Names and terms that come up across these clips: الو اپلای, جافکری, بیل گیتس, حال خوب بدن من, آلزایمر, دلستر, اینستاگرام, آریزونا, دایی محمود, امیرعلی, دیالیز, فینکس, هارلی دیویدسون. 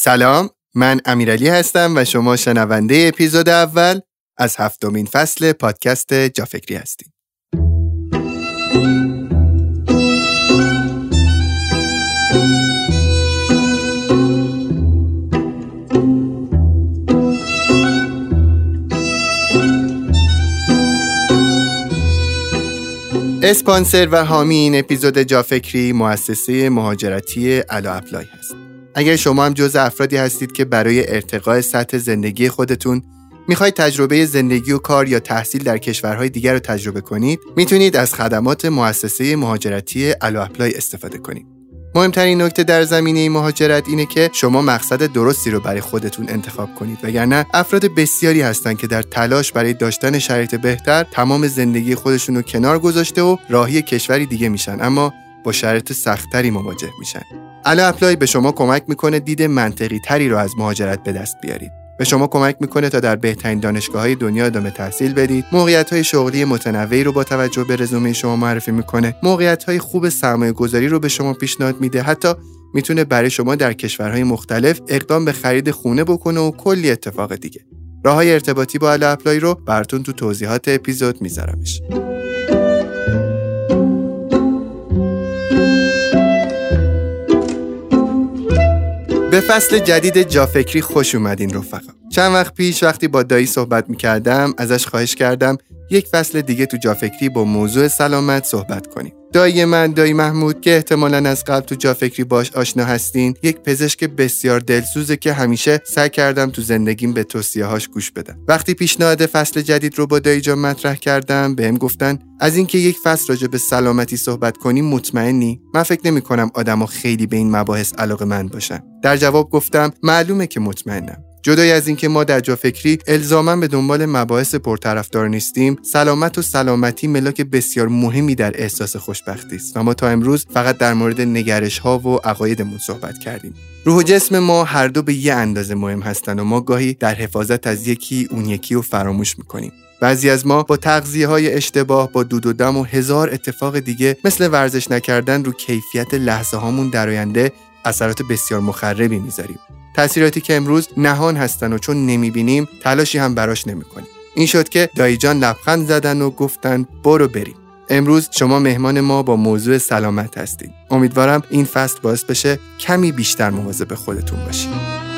سلام، من امیرعلی هستم و شما شنونده اپیزود اول از 7 فصل پادکست جافکری هستید. اسپانسر و حامی این اپیزود جافکری مؤسسه مهاجرتی الو اپلای هست. اگر شما هم جز افرادی هستید که برای ارتقاء سطح زندگی خودتون میخواید تجربه زندگی و کار یا تحصیل در کشورهای دیگر رو تجربه کنید، میتونید از خدمات مؤسسه مهاجرتی الو اپلای استفاده کنید. مهمترین نکته در زمینه این مهاجرت اینه که شما مقصد درستی رو برای خودتون انتخاب کنید، وگرنه افراد بسیاری هستن که در تلاش برای داشتن شرایط بهتر تمام زندگی خودشون رو کنار گذاشته و راهی کشوری دیگه میشن، اما با شرایط سخت‌تری مواجه میشن. الو اپلای به شما کمک میکنه دید منطقی تری رو از مهاجرت به دست بیارید. به شما کمک میکنه تا در بهترین دانشگاه‌های دنیا ادامه تحصیل بدید. موقعیت‌های شغلی متنوعی رو با توجه به رزومه شما معرفی میکنه. موقعیت‌های خوب سرمایه‌گذاری رو به شما پیشنهاد میده. حتی میتونه برای شما در کشورهای مختلف اقدام به خرید خونه بکنه و کلی اتفاق دیگه. راه‌های ارتباطی با الو اپلای رو براتون تو توضیحات اپیزود میذارمش. به فصل جدید جافکری خوش اومدین رفقا. چند وقت پیش وقتی با دایی صحبت میکردم ازش خواهش کردم یک فصل دیگه تو جافکری با موضوع سلامت صحبت کنیم. دایی من، دایی محمود، که احتمالاً از قبل تو جافکری باش آشنا هستین، یک پزشک بسیار دلسوزه که همیشه سعی کردم تو زندگیم به توصیه‌هاش گوش بدم. وقتی پیشنهاد فصل جدید رو با دایی جان مطرح کردم، بهم گفتن از اینکه یک فصل راجع به سلامتی صحبت کنیم مطمئنی؟ من فکر نمی‌کنم آدم‌ها خیلی به این مباحث علاقه‌مند باشن. در جواب گفتم معلومه که مطمئنم. جدای از اینکه ما در جافکری الزاماً به دنبال مباحث پرطرفدار نیستیم، سلامت و سلامتی ملاک بسیار مهمی در احساس خوشبختی است و ما تا امروز فقط در مورد نگرش‌ها و عقایدمون صحبت کردیم. روح و جسم ما هر دو به یه اندازه مهم هستن و ما گاهی در حفاظت از یکی اون یکی رو فراموش می‌کنیم. بعضی از ما با تغذیه‌های اشتباه، با دود و دم و هزار اتفاق دیگه مثل ورزش نکردن رو کیفیت لحظه‌هامون در آینده اثرات بسیار مخربی می‌ذاریم. تأثیراتی که امروز نهان هستن و چون نمیبینیم تلاشی هم براش نمیکنیم. این شد که دایی جان لبخند زدن و گفتن برو بریم. امروز شما مهمان ما با موضوع سلامت هستید. امیدوارم این فصل باعث بشه کمی بیشتر مواظب خودتون باشید.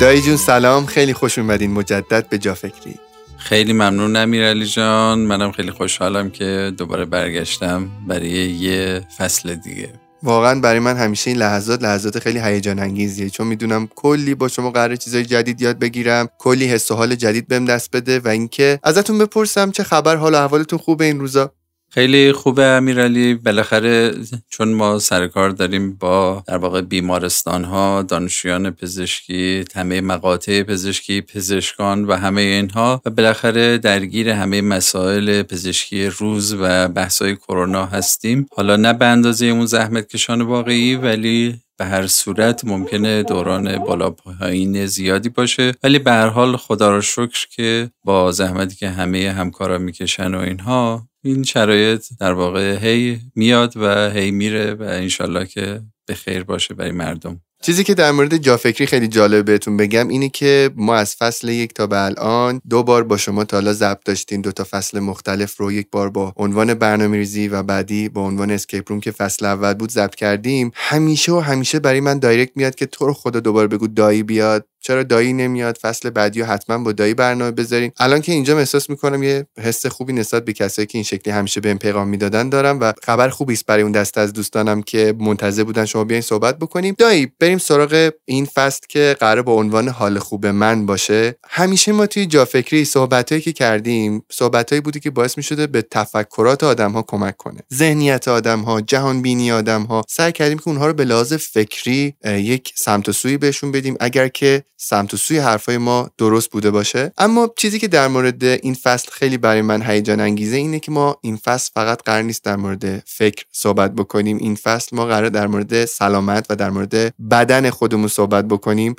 دایی جون سلام، خیلی خوش اومدین مجدد به جافکری. خیلی ممنون امیرعلی جان، منم خیلی خوشحالم که دوباره برگشتم برای یه فصل دیگه. واقعا برای من همیشه این لحظات خیلی هیجان انگیزیه، چون میدونم کلی با شما قراره چیزای جدید یاد بگیرم، کلی حس و حال جدید بهم دست بده و اینکه ازتون بپرسم چه خبر، حال و احوالتون خوبه این روزا؟ خیلی خوبه امیرعلی، بالاخره چون ما سرکار داریم با در واقع بیمارستان ها، دانشجویان پزشکی، همه مقاطع پزشکی، پزشکان و همه اینها و بالاخره درگیر همه مسائل پزشکی روز و بحث‌های کرونا هستیم. حالا نه به اندازه اون زحمتکشان واقعی، ولی به هر صورت ممکنه دوران بالا پایین زیادی باشه، ولی به هر حال خدا را شکر که با زحمتی که همه همکارا میکشن و اینها، این شرایط در واقع هی میاد و هی میره و انشالله که به خیر باشه برای مردم. چیزی که در مورد جافکری خیلی جالب بهتون بگم اینه که ما از فصل 1 تا به الان 2 بار با شما تا حالا ضبط داشتیم، 2 تا فصل مختلف رو، یک بار با عنوان برنامه‌ریزی و بعدی با عنوان اسکیپ روم که فصل اول بود ضبط کردیم. همیشه برای من دایرکت میاد که تو رو خدا دوباره بگو دایی بیاد، چرا دایی نمیاد، فصل بعدی رو حتما با دایی برنامه بذاریم. الان که اینجا احساس میکنم یه حس خوبی نسبت به کسایی که این شکلی همیشه بهم پیغام میدادن دارم و خبر خوبی است برای اون دسته از دوستانم که منتظر بودن شما بیاین صحبت بکنیم. دایی بریم سراغ این فصل که قراره با عنوان حال خوب من باشه. همیشه ما توی جافکری صحبتایی که کردیم، صحبتایی بودی که باعث میشده به تفکرات آدم‌ها کمک کنه، ذهنیت آدم‌ها، جهان بینی آدم‌ها. سعی کردیم که اون‌ها رو به لحاظ فکری یک سمت و سویی بهشون بدیم، اگر که سمت و سوی حرفای ما درست بوده باشه. اما چیزی که در مورد این فصل خیلی برای من هیجان انگیزه اینه که ما این فصل فقط قرار نیست در مورد فکر صحبت بکنیم، این فصل ما قراره در مورد سلامت و در مورد بدن خودمون صحبت بکنیم.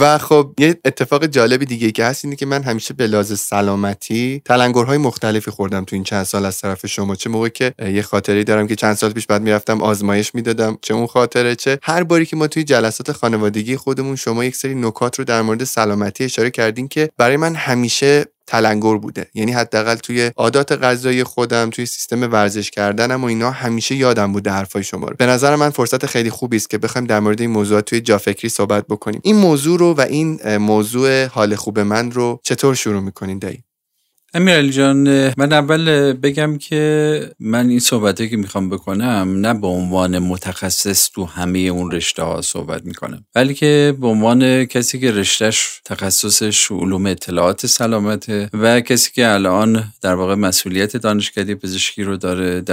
و خب یه اتفاق جالبی دیگه که هست اینه که من همیشه به لحاظ سلامتی تلنگرهای مختلفی خوردم تو این چند سال از طرف شما. چه موقعی که یه خاطره دارم که چند سال پیش بعد میرفتم آزمایش میدادم، چه اون خاطره چه هر باری که ما توی جلسات خانوادگی خودمون شما یک سری نکات رو در مورد سلامتی اشاره کردین که برای من همیشه تلنگر بوده. یعنی حداقل توی عادات غذایی خودم، توی سیستم ورزش کردنم و اینا همیشه یادم بوده حرفای شما رو. به نظر من فرصت خیلی خوبی است که بخوایم در مورد این موضوع توی جافکری صحبت بکنیم. این موضوع رو و این موضوع حال خوب من رو چطور شروع می‌کنین دایی؟ امیرعلی جان، من اول بگم که من این صحبتی که میخوام بکنم نه به عنوان متخصص تو همه اون رشته ها صحبت میکنم، بلکه به عنوان کسی که رشتهش تخصصش علوم اطلاعات سلامته و کسی که الان در واقع مسئولیت دانشکده پزشکی رو داره، 10-12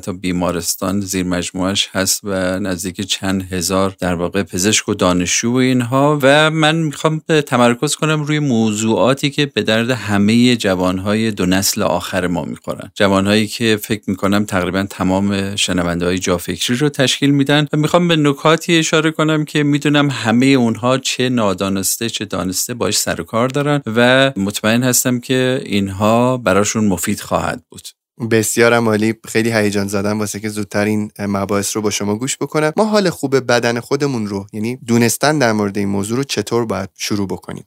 تا بیمارستان زیر مجموعش هست و نزدیک چند هزار در واقع پزشک و دانشجو و اینها. و من میخوام تمرکز کنم روی موضوعاتی که به درد همه جوان جوانهای دو نسل آخر ما میخورن، جوانهایی که فکر میکنم تقریبا تمام شنونده‌های جافکری رو تشکیل میدن. و میخوام به نکاتی اشاره کنم که میدونم همه اونها چه نادانسته چه دانسته باش سر و کار دارن و مطمئن هستم که اینها براشون مفید خواهد بود. بسیار عالی، خیلی هیجان زدم واسه که زودتر این مباحث رو با شما گوش بکنم. ما حال خوب بدن خودمون رو، یعنی دونستن در مورد این موضوع رو چطور باید شروع بکنیم؟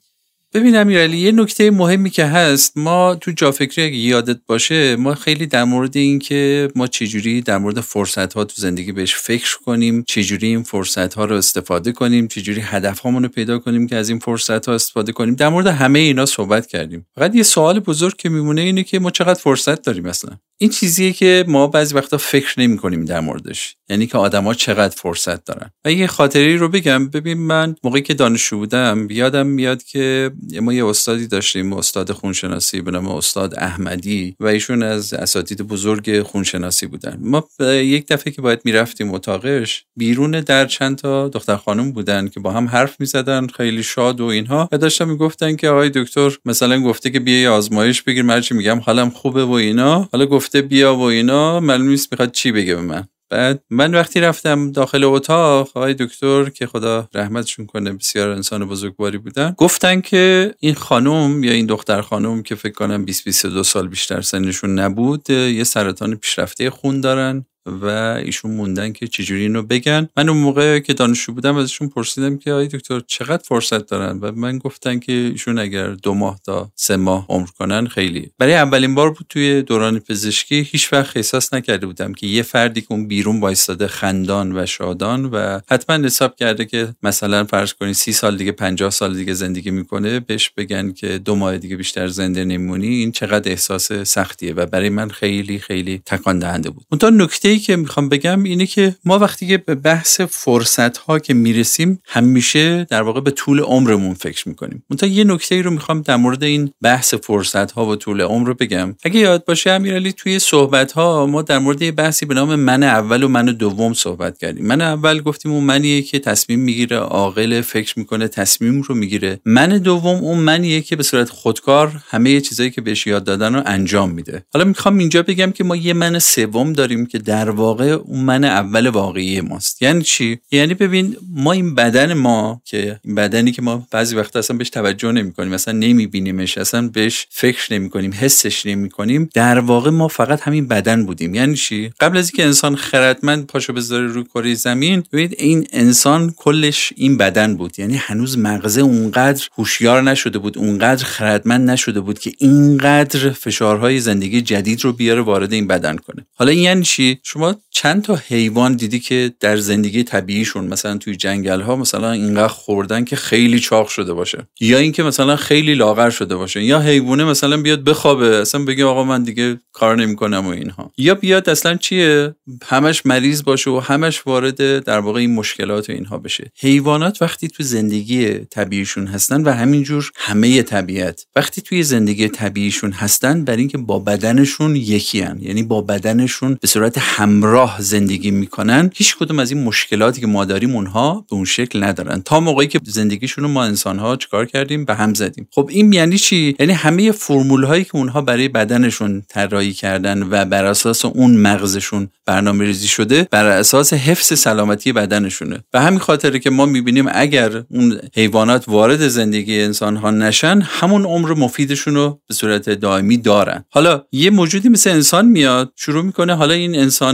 ببین امیرعلی، یه نکته مهمی که هست، ما تو جافکری اگه یادت باشه ما خیلی در مورد این که ما چجوری در مورد فرصت‌ها تو زندگی بهش فکر کنیم، چجوری این فرصت‌ها رو استفاده کنیم، چجوری هدف‌هامون رو پیدا کنیم که از این فرصت‌ها استفاده کنیم، در مورد همه اینا صحبت کردیم. فقط یه سوال بزرگ که میمونه اینه که ما چقدر فرصت داریم اصلا؟ این چیزیه که ما بعضی وقتا فکر نمی‌کنیم در موردش، یعنی که آدم‌ها چقدر فرصت دارن. و یه خاطره رو بگم. ببین من موقعی که دانشجو بودم یادم میاد که ما یه استادی داشتیم، استاد خونشناسی به نام استاد احمدی، و ایشون از اساتید بزرگ خونشناسی بودن. ما یک دفعه که باید میرفتیم اتاقش، بیرون در چند تا دختر خانم بودن که با هم حرف میزدن خیلی شاد و اینها، و داشتن میگفتن که آقای دکتر مثلا گفته که بیا یه آزمایش بگیر، من چی میگم حالم خوبه و اینا، حالا گفته بیا و اینا، معلوم نیست میخواد چی بگه به من. بعد من وقتی رفتم داخل اتاق، آقای دکتر که خدا رحمتشون کنه بسیار انسان بزرگواری بودن، گفتن که این خانم یا این دختر خانم که فکر کنم 20-22 سال بیشتر سنشون نبود، یه سرطان پیشرفته خون دارن و ایشون موندن که چجوری اینو بگن. من اون موقع که دانشجو بودم ازشون پرسیدم که آقای دکتر چقدر فرصت دارن، و من گفتن که ایشون اگر 2 ماه تا 3 ماه عمر کنن خیلی. برای اولین بار بود توی دوران پزشکی هیچ وقت احساس نکرده بودم که یه فردی که اون بیرون وایساده خندان و شادان و حتما حساب کرده که مثلا فرض کنید 30 سال دیگه 50 سال دیگه زندگی میکنه، بهش بگن که 2 ماه دیگه بیشتر زنده نمیمونی، این چقدر احساس سختیه و برای من خیلی خیلی تکان دهنده بود. اون نکته که میخوام بگم اینه که ما وقتی که به بحث فرصت ها که میرسیم همیشه در واقع به طول عمرمون فکر میکنیم. منتها یه نکته ای رو میخوام در مورد این بحث فرصت ها و طول عمر رو بگم. اگه یاد باشه امیرعلی، توی صحبت ها ما در مورد یه بحثی به نام من اول و من دوم صحبت کردیم. من اول گفتیم اون منیه که تصمیم میگیره، عاقل، فکر میکنه، تصمیم رو میگیره. من دوم اون منیه که به صورت خودکار همه چیزایی که بهش یاد دادن رو انجام میده. حالا میخوام اینجا بگم که ما یه من سوم داریم که در واقع اون من اول واقعی ماست. یعنی چی؟ یعنی ببین ما این بدن ما که این بدنی که ما بعضی وقتا اصلا بهش توجه نمی‌کنیم، اصلا نمی‌بینیمش، اصلا بهش فکر نمی‌کنیم، حسش نمی‌کنیم، در واقع ما فقط همین بدن بودیم. یعنی چی؟ قبل از اینکه انسان خردمند پاشو بذاره روی کره زمین، ببین این انسان کلش این بدن بود. یعنی هنوز مغز اونقدر هوشیار نشده بود، اونقدر خردمند نشده بود که اینقدر فشارهای زندگی جدید رو بیاره وارد این بدن کنه. حالا این یعنی چی؟ شما چند تا حیوان دیدی که در زندگی طبیعیشون مثلا توی جنگل ها مثلا اینقدر خوردن که خیلی چاق شده باشه، یا اینکه مثلا خیلی لاغر شده باشه، یا حیوانه مثلا بیاد بخوابه اصلا بگه آقا من دیگه کار نمیکنم و اینها، یا بیاد اصلا چیه همش مریض باشه و همش وارد در واقع این مشکلات و اینها بشه. حیوانات وقتی تو زندگی طبیعیشون هستن و همینجور همه طبیعت وقتی توی زندگی طبیعیشون هستن، برای اینکه با بدنشون یکی ان، یعنی با بدنشون به صورت همراه زندگی میکنن هیچ کدوم از این مشکلاتی که ما داریم اونها به اون شکل ندارن. تا موقعی که زندگیشون رو ما انسان‌ها چیکار کردیم، به هم زدیم. خب این یعنی چی؟ یعنی همه فرمول‌هایی که اونها برای بدنشون طراحی کردن و بر اساس اون مغزشون برنامه‌ریزی شده، بر اساس حفظ سلامتی بدنشونه. و همین خاطره که ما می‌بینیم اگر اون حیوانات وارد زندگی انسان‌ها نشن، همون عمر مفیدشون رو به صورت دائمی دارن. حالا یه موجودی مثل انسان میاد شروع میکنه، حالا این انسانه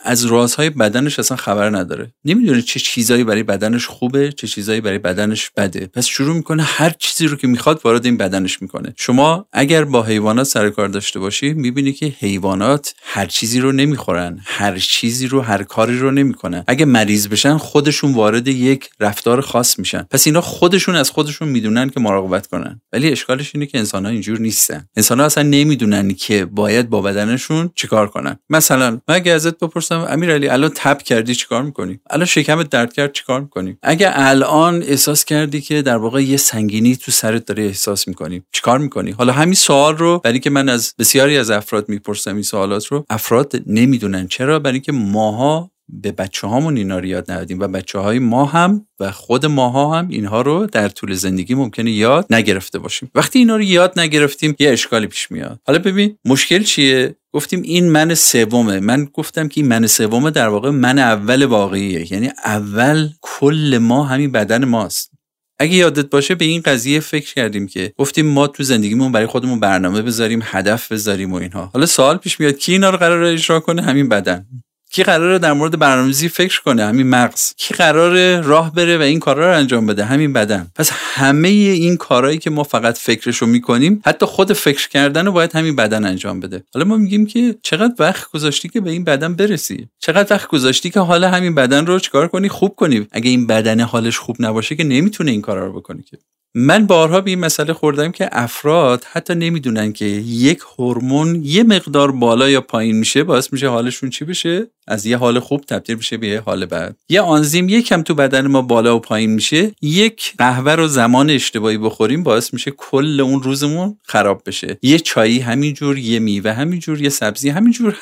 از رازهای بدنش اصلا خبر نداره، نمیدونه چه چیزایی برای بدنش خوبه، چه چیزایی برای بدنش بده، پس شروع میکنه هر چیزی رو که میخواد وارد این بدنش میکنه. شما اگر با حیوانات سر کار داشته باشی میبینی که حیوانات هر چیزی رو نمیخورن، هر چیزی رو، هر کاری رو نمیکنن. اگه مریض بشن خودشون وارد یک رفتار خاص میشن. پس اینا خودشون از خودشون میدونن که مراقبت کنن، ولی اشکالش اینه که انسان‌ها اینجور نیستن. انسان‌ها اصلا نمیدونن که باید با بدنشون چیکار کنن. مثلا من اگه ازت بپرسم امیرعلی الان تب کردی چیکار میکنی؟ الان شکمت درد کرد چیکار میکنی؟ اگه الان احساس کردی که در واقع یه سنگینی تو سرت داری احساس میکنی چیکار میکنی؟ حالا همین سوال رو برای که من از بسیاری از افراد میپرسم، این سوالات رو افراد نمیدونن. چرا؟ برای که ماها به بچه هامون اینا رو یاد ندادیم و بچه های ما هم و خود ماها هم اینها رو در طول زندگی ممکنه یاد نگرفته باشیم. وقتی اینا رو یاد نگرفتیم یه اشکالی پیش میاد. حالا ببین مشکل چیه؟ گفتیم این من سومه. من گفتم که این من سومه در واقع من اول واقعیه، یعنی اول کل ما همین بدن ماست. اگه یادت باشه به این قضیه فکر کردیم که گفتیم ما تو زندگیمون برای خودمون برنامه بذاریم، هدف بذاریم و اینها. حالا سوال پیش میاد کی اینا رو قراره اجرا کنه؟ همین بدن. کی قراره در مورد برنامه‌ریزی فکر کنه؟ همین مغز. کی قراره راه بره و این کارا رو انجام بده؟ همین بدن. پس همه این کارهایی که ما فقط فکرشو میکنیم، حتی خود فکر کردن رو باید همین بدن انجام بده. حالا ما میگیم که چقدر وقت گذاشتی که به این بدن برسی؟ چقدر وقت گذاشتی که حالا همین بدن رو چیکار کنی؟ خوب کنی. اگه این بدن حالش خوب نباشه که نمیتونه این کارا رو بکنه که. من بارها به این مسئله خوردم که افراد حتی نمیدونن که یک هورمون یه مقدار بالا یا پایین میشه باعث میشه حالشون چی بشه، از یه حال خوب تبدیل میشه به یه حال بد. یه آنزیم یکم تو بدن ما بالا و پایین میشه، یک قهوه رو زمان اشتباهی بخوریم باعث میشه کل اون روزمون خراب بشه. یه چایی همینجور، یه میوه همینجور، یه سبزی همینجور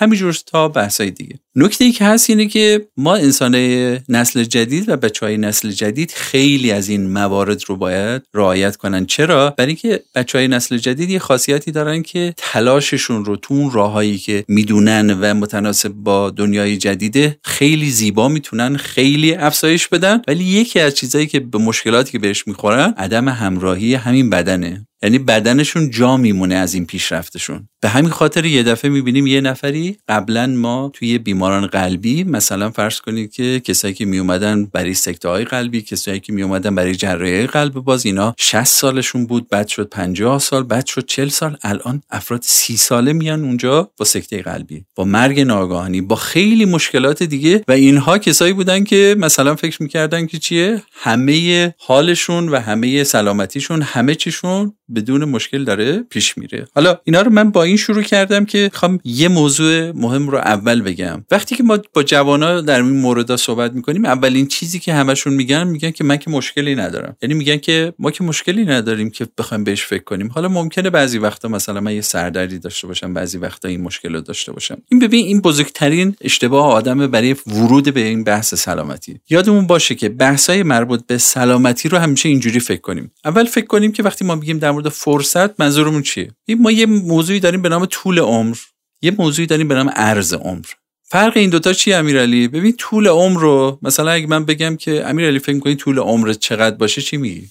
تا بحثای دیگه. نکته ای که هست اینه که ما انسانای نسل جدید و بچهای نسل جدید خیلی از این موارد رو باید رعایت کنن. چرا؟ برای اینکه بچهای نسل جدید یه خاصیتی دارن که تلاششون رو تو اون راهایی که میدونن و متناسب با دنیای جدیده خیلی زیبا میتونن خیلی افزایش بدن، ولی یکی از چیزایی که به مشکلاتی که بهش میخورن عدم همراهی همین بدنه. یعنی بدنشون جا میمونه از این پیشرفتشون. به همین خاطر یه دفعه میبینیم یه نفری، قبلا ما توی بیماران قلبی مثلا فرض کنید که کسایی که میومدن برای سکته‌های قلبی، کسایی که میومدن برای جراحی قلب، باز اینا 60 سالشون بود، بعد شد 50 سال، بعد شد 40 سال، الان افراد 30 ساله میان اونجا با سکته قلبی، با مرگ ناگهانی، با خیلی مشکلات دیگه. و اینها کسایی بودن که مثلا فکر میکردن که چیه، همه حالشون و همه سلامتیشون، همه چیشون بدون مشکل داره پیش میره. حالا اینا رو من با این شروع کردم که میخوام یه موضوع مهم رو اول بگم. وقتی که ما با جوانا در این مورد صحبت میکنیم، اولین چیزی که همشون میگن که من که مشکلی ندارم. یعنی میگن که ما که مشکلی نداریم که بخوایم بهش فکر کنیم. حالا ممکنه بعضی وقتا مثلا من یه سردردی داشته باشم، بعضی وقتا این مشکل رو داشته باشم. این ببین این بزرگترین اشتباه آدمه برای ورود به این بحث سلامتی. یادمون باشه که بحث‌های مربوط به سلامتی رو همیشه اینجوری فکر کنیم. اول فکر کنیم که وقتی ما میگیم در مورد فرصت منظورمون چیه؟ ما یه موضوعی داریم به نام طول عمر، یه موضوعی داریم به نام عرض عمر. فرق این دوتا چیه امیرعلی؟ ببین طول عمر رو مثلا اگه من بگم که امیرعلی فکر می‌کنی طول عمرت چقدر باشه چی میگی؟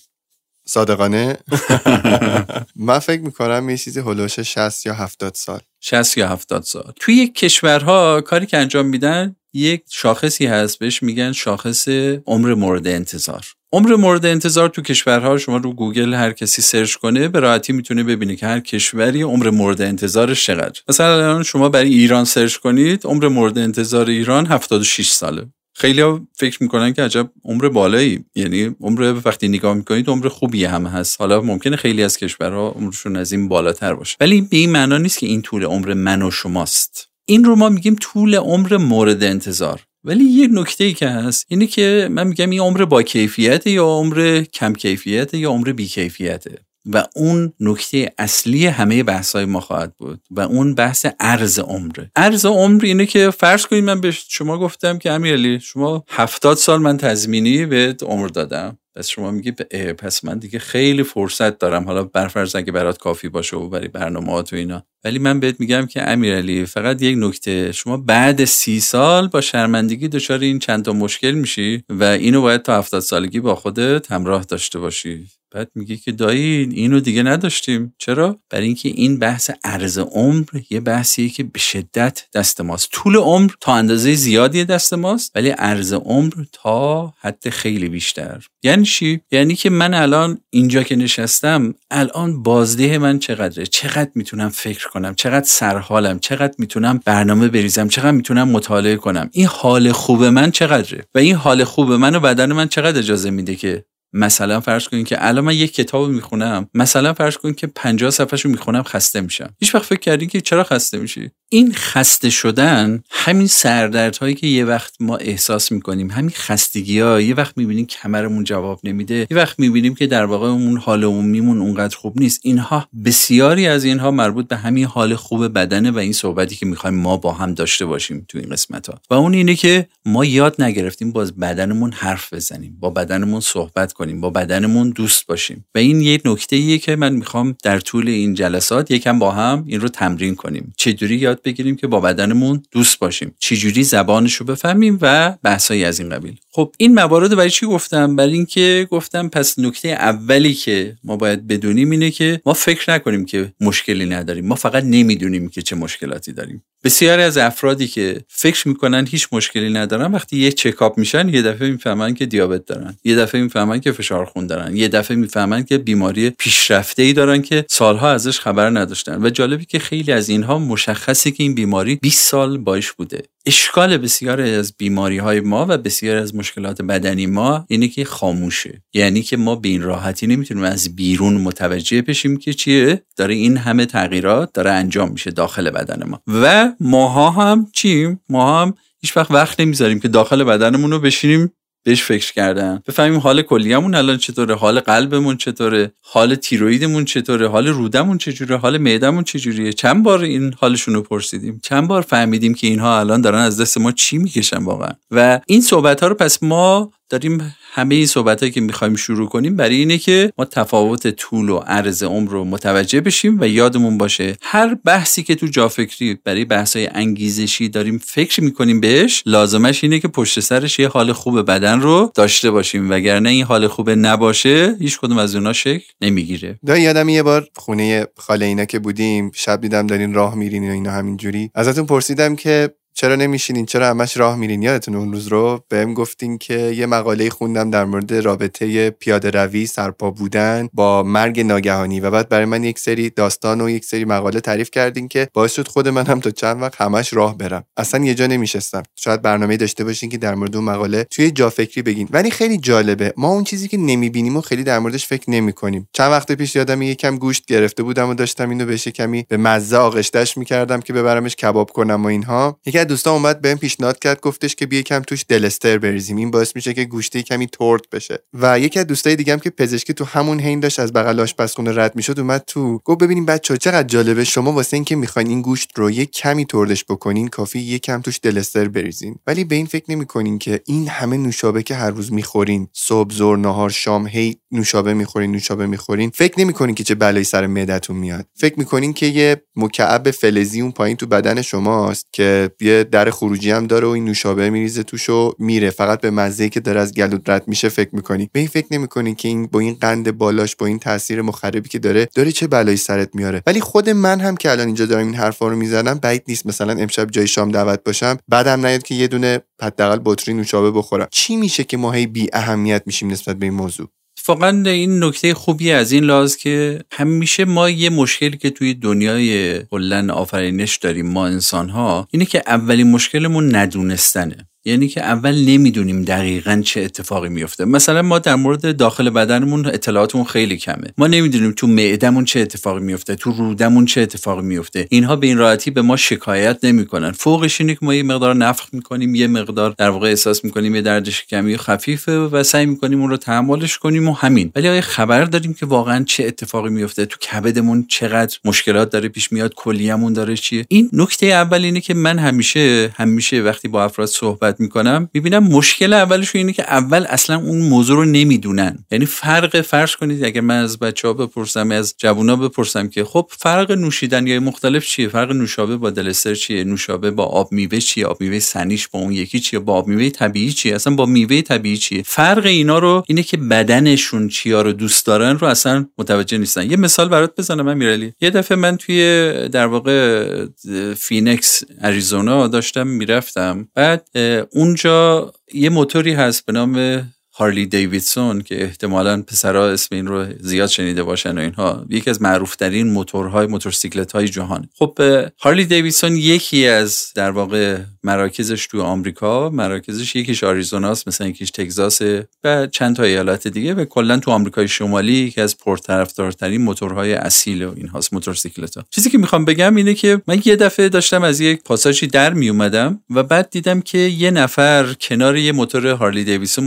صادقانه من فکر می‌کنم یه چیزی هولوش 60 یا 70 سال. 60 یا 70 سال. توی کشورها کاری که انجام میدن یک شاخصی هست بهش میگن شاخص عمر مورد انتظار. عمر مورد انتظار تو کشورها، شما رو گوگل هر کسی سرچ کنه به راحتی میتونه ببینه که هر کشوری عمر مورد انتظارش چقدر. مثلا الان شما برای ایران سرچ کنید، عمر مورد انتظار ایران 76 ساله. خیلی‌ها فکر میکنن که عجب عمر بالایی، یعنی عمر وقتی نگاه میکنید عمر خوبی هم هست. حالا ممکنه خیلی از کشورها عمرشون از این بالاتر باشه، ولی به این معنا نیست که این طول عمر من و شماست. این رو ما میگیم طول عمر مورد انتظار. ولی یه نکته‌ای که هست اینه که من میگم این عمر با کیفیته یا عمر کم کیفیته یا عمر بی کیفیته. و اون نکته اصلی همه بحث‌های ما خواهد بود و اون بحث ارز عمره. ارز عمر اینه که فرض کنید من به شما گفتم که امیرعلی شما 70 سال من تضمینی به عمر دادم، پس شما میگی پس من دیگه خیلی فرصت دارم، حالا برفرض که برات کافی باشه و برای برنامه‌هات و اینا، ولی من بهت میگم که امیرعلی فقط یک نکته، شما بعد 30 سال با شرمندگی دچار این چند تا مشکل میشی و اینو باید تا 70 سالگی با خودت همراه داشته باشی. بعد میگه که دایی اینو دیگه نداشتیم. چرا؟ برای اینکه این بحث ارز عمر یه بحثیه که به شدت دست ماست. طول عمر تا اندازه زیادی دست ماست ولی ارز عمر تا حد خیلی بیشتر. یعنی چی؟ یعنی که من الان اینجا که نشستم، الان بازده من چقدره؟ چقدر میتونم فکر کنم؟ چقدر سرحالم؟ چقدر میتونم برنامه بریزم؟ چقدر میتونم مطالعه کنم؟ این حال خوب من چقدره؟ و این حال خوب من و بدن من چقدر اجازه میده که مثلا فرض کنین که الان من یک کتابو میخونم، مثلا فرض کنین که 50 صفحه‌شو میخونم خسته میشم. هیچ وقت فکر کردین که چرا خسته میشی؟ این خسته شدن، همین سردردهایی که یه وقت ما احساس میکنیم، همین خستگی‌ها، یه وقت میبینیم کمرمون جواب نمیده، یه وقت میبینیم که در واقع اون حال عمومیمون اونقدر خوب نیست. اینها بسیاری از اینها مربوط به همین حال خوب بدنه و این صحبتی که می‌خوایم ما با هم داشته باشیم تو این قسمت‌ها. و اون اینه که ما یاد نگرفتیم باز بدنمون حرف بزنیم، با بدنمون صحبت کنیم، با بدنمون دوست باشیم. و این یه نکته‌ایه که من می‌خوام در طول این جلسات یکم با هم این رو تمرین کنیم. چجوری یاد بگیریم که با بدنمون دوست باشیم، چجوری زبانشو بفهمیم و بحثایی از این قبیل. خب این موارد برای چی گفتم؟ برای این که گفتم پس نکته اولی که ما باید بدونیم اینه که ما فکر نکنیم که مشکلی نداریم، ما فقط نمیدونیم که چه مشکلاتی داریم. بسیاری از افرادی که فکر میکنن هیچ مشکلی ندارن، وقتی یه چکاپ میشن یه دفعه میفهمن که دیابت دارن، یه دفعه میفهمن که فشار خون دارن، یه دفعه میفهمن که بیماری پیشرفته‌ای دارن که سالها ازش خبر نداشتن. و جالبی که خیلی از اینها مشخصه که این بیماری 20 سال باش بوده. اشکال بسیاری از بیماری‌های ما و بسیاری از مشکلات بدنی ما اینه که خاموشه، یعنی که ما به این راحتی نمیتونیم از بیرون متوجه بشیم که چیه داره، این همه تغییرات داره انجام میشه داخل بدن ما. و ماها هم چیم؟ ما هم هیچ وقت نمیذاریم که داخل بدنمون رو بشینیم بهش فکر کردن، بفهمیم حال کلیمون الان چطوره، حال قلبمون چطوره، حال تیرویدمون چطوره، حال رودمون چجوره، حال معدمون چجوریه. چند بار این حالشون رو پرسیدیم؟ چند بار فهمیدیم که اینها الان دارن از دست ما چی میکشن واقعا؟ و این صحبت‌ها رو پس ما داریم، همه این صحبتایی که می‌خوایم شروع کنیم برای اینه که ما تفاوت طول و عرض عمر رو متوجه بشیم. و یادمون باشه هر بحثی که تو جافکری برای بحث‌های انگیزشی داریم فکر می‌کنیم بهش، لازمش اینه که پشت سرش یه حال خوب بدن رو داشته باشیم، وگرنه این حال خوب نباشه هیچ کدوم از اونها شکل نمیگیره. دا یادم یه بار خونه خاله اینا که بودیم، شب دیدم دارین راه میرین و اینا، همینجوری ازتون پرسیدم که چرا نمیشینین، چرا همش راه میرین؟ یادتون اون روز رو بهم گفتین که یه مقاله خوندم در مورد رابطه پیاده روی، سرپا بودن با مرگ ناگهانی، و بعد برای من یک سری داستان و یک سری مقاله تعریف کردین که باعث شد خود من هم تا چند وقت همش راه برم، اصلا یه جا نمیشستم. شاید برنامه‌ای داشته باشین که در مورد اون مقاله توی جافکری بگین. ولی خیلی جالبه، ما اون چیزی که نمیبینیم و خیلی در موردش فکر نمی‌کنیم. چند وقت پیش یادم یکم گوشت گرفته بودم و داشتم اینو بهش کمی به مزه آغشتهش می‌کردم که ببرمش کباب کنم و اینها. دوستان اومد بهم پیشنهاد کرد، گفتش که بیا کم توش دلستر بریزیم، این باعث میشه که گوشته کمی ترد بشه. و یکی از دوستای دیگه‌م که پزشکی تو همون حین داشت از بغل آشپزخونه رد میشد، اومد تو، گفت ببینیم بچه‌ها چقدر جالبه، شما واسه این که میخواین این گوشت رو یه کمی تردش بکنین کافی یه کم توش دلستر بریزین. ولی به این فکر نمی‌کنین که این همه نوشابه که هر روز میخورین، صبح ظهر نهار شام هی نوشابه میخورین، فکر نمی‌کنین که چه بلایی سر معده‌تون میاد. فکر می‌کنین که یه مکعب فلزی اون پایین تو بدن شماست که یه در خروجی هم داره و این نوشابه میریزه توش و میره، فقط به مزه‌ای که داره از گلوت رد میشه فکر میکنی. به این فکر نمیکنی که این با این قند بالاش، با این تاثیر مخربی که داره چه بلایی سرت میاره. ولی خود من هم که الان اینجا دارم این حرفا رو میزنم، بعید نیست مثلا امشب جای شام دعوت باشم بعدم نیاد که یه دونه حداقل بطری نوشابه بخورم. چی میشه که ما هی بی اهمیت میشیم نسبت به این موضوع؟ واقعا این نکته خوبی از این لحاظ که همیشه ما یه مشکلی که توی دنیای کلاً آفرینش داریم ما انسان‌ها اینه که اولین مشکلمون ندونستنه. یعنی که اول نمیدونیم دقیقاً چه اتفاقی میفته. مثلا ما در مورد داخل بدنمون اطلاعاتمون خیلی کمه. ما نمیدونیم تو معدهمون چه اتفاقی میفته، تو رودمون چه اتفاقی میفته. اینها به این راحتی به ما شکایت نمیکنن. فوقش اینه که ما یه مقدار نفخ میکنیم، یه مقدار در واقع احساس میکنیم یه درد شکمی خفیفه و سعی میکنیم اون رو تحملش کنیم و همین. ولی آیا خبر داریم که واقعاً چه اتفاقی میفته؟ تو کبدمون چقدر مشکلات داره پیش میاد؟ کلیه‌مون داره چیه؟ این نکته اول اینه که من همیشه وقتی با افراد صحبت میکنم میبینم مشکل اولشون اینه که اول اصلا اون موضوع رو نمیدونن. یعنی فرض کنید اگر من از بچه‌ها بپرسم، از جوونا بپرسم که خب فرق نوشیدنی‌های مختلف چیه، فرق نوشابه با دلستر چیه، نوشابه با آب میوه چیه، آب میوه سنیش با اون یکی چیه، با آب میوه طبیعی چیه، اصلا با میوه طبیعی چیه، فرق اینا رو اینه که بدنشون چیا رو دوست دارن رو اصلا متوجه نیستن. یه مثال برات بزنم امیرعلی. یه دفعه من توی در واقع فینکس آریزونا داشتم میرفتم، بعد اونجا یه موتوری هست به نام هارلی دیویدسون که احتمالاً پسرها اسم این رو زیاد شنیده باشن و اینها، یکی از معروف‌ترین موتورسیکلت‌های جهان. خب هارلی دیویدسون یکی از در واقع مراکزش تو آمریکا، مراکزش یکیش آریزوناست، مثلا یکیش تکساس و چند تا ایالت دیگه و کلا تو آمریکای شمالی یکی از پرطرفدارترین موتورهای اصیل و اینهاست موتورسیکلت‌ها. چیزی که میخوام بگم اینه که من یه دفعه داشتم از یک پاساژی در میومدم و بعد دیدم که یه نفر کنار یه موتور هارلی دیویدسون،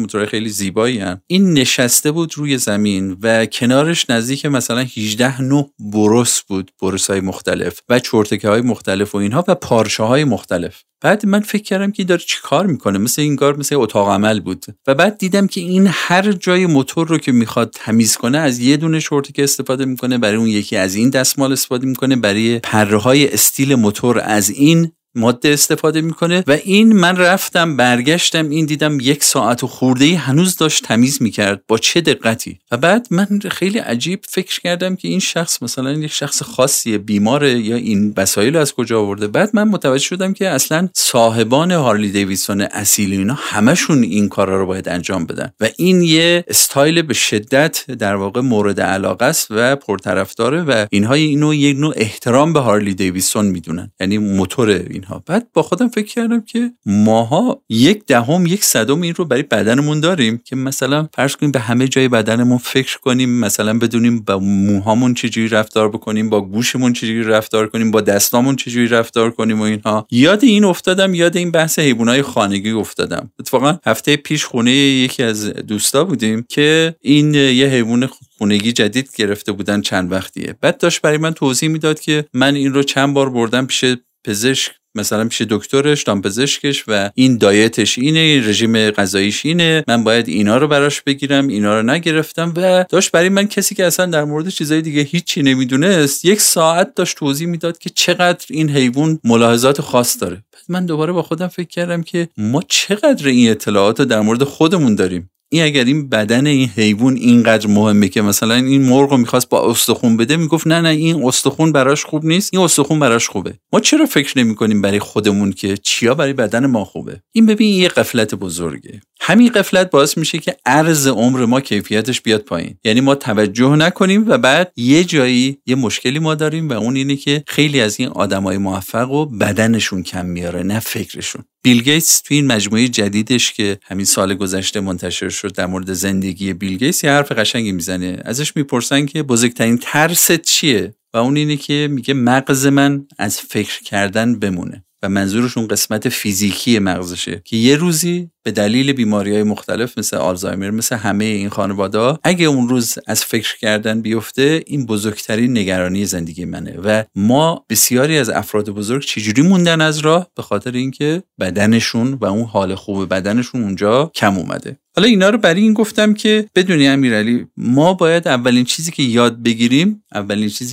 موتورهای خیلی زیبایی هن، این نشسته بود روی زمین و کنارش نزدیک مثلا 18 نوع برس بود، برس‌های مختلف و چرتکه‌های مختلف و اینها و پارچه‌های مختلف. بعد من فکر کردم که داره چی کار میکنه، مثل این کار مثل اتاق عمل بود و بعد دیدم که این هر جای موتور رو که میخواد تمیز کنه از یه دونه شورتیک استفاده میکنه، برای اون یکی از این دستمال استفاده میکنه، برای پره‌های استیل موتور از این ماده استفاده میکنه و این من رفتم برگشتم این دیدم 1 ساعت و خورده‌ای هنوز داشت تمیز میکرد با چه دقتی. و بعد من خیلی عجیب فکر کردم که این شخص مثلا یک شخص خاصیه، بیماره یا این وسایل از کجا آورده. بعد من متوجه شدم که اصلا صاحبان هارلی دیویدسون اصیل اینا همشون این کارا رو باید انجام بدن و این یه استایل به شدت در واقع مورد علاقه است و پرطرفداره و اینها اینو یک نوع احترام به هارلی دیویدسون میدونن، یعنی موتور این. بعد با خودم فکر کردم که ماها 1/10 1/100 این رو برای بدنمون داریم که مثلا فرض کنیم به همه جای بدنمون فکر کنیم، مثلا بدونیم با موهامون چجوری رفتار بکنیم، با گوشمون چجوری رفتار کنیم، با دستامون چجوری رفتار کنیم و اینها. یاد این بحث حیوانات خانگی افتادم. اتفاقا هفته پیش خونه یکی از دوستا بودیم که این یه حیوان خونگی جدید گرفته بودن چند وقتیه. بعد داشت برای من توضیح میداد که من این رو چند بار بردم پیش پزشک، مثلا پیش دکترش، دامپزشکش و این دایتش اینه، رژیم غذاییش اینه، من باید اینا رو براش بگیرم، اینا رو نگرفتم و داشت برای من، کسی که اصلا در مورد چیزای دیگه هیچی نمیدونست، 1 ساعت داشت توضیح میداد که چقدر این حیوان ملاحظات خاص داره. بعد من دوباره با خودم فکر کردم که ما چقدر این اطلاعات رو در مورد خودمون داریم. این اگر این بدن این حیوان اینقدر مهمه که مثلا این مرغ رو می‌خواست با استخون بده میگفت نه این استخون براش خوب نیست، این استخون براش خوبه. ما چرا فکر نمی‌کنیم برای خودمون که چیا برای بدن ما خوبه؟ این ببین یه غفلت بزرگه. همین غفلت باعث میشه که عرض عمر ما کیفیتش بیاد پایین. یعنی ما توجه نکنیم و بعد یه جایی یه مشکلی ما داریم و اون اینه که خیلی از این آدمای موفق و بدنشون کم میاره نه فکرشون. بیل گیتس تو این مجموعه جدیدش که همین سال گذشته منتشر شد در مورد زندگی بیل گیتس یه حرف قشنگی میزنه. ازش میپرسن که بزرگترین ترست چیه؟ و اون اینه که میگه مغز من از فکر کردن بمونه. و منظورشون قسمت فیزیکی مغزشه که یه روزی به دلیل بیماری‌های مختلف مثل آلزایمر، مثل همه این خانواده‌ها، اگه اون روز از فکر کردن بیفته، این بزرگترین نگرانی زندگی منه. و ما بسیاری از افراد بزرگ چجوری موندن از راه؟ به خاطر اینکه بدنشون و اون حال خوب بدنشون اونجا کم اومده. حالا اینا رو برای این گفتم که بدونی امیرعلی، ما باید اولین چیزی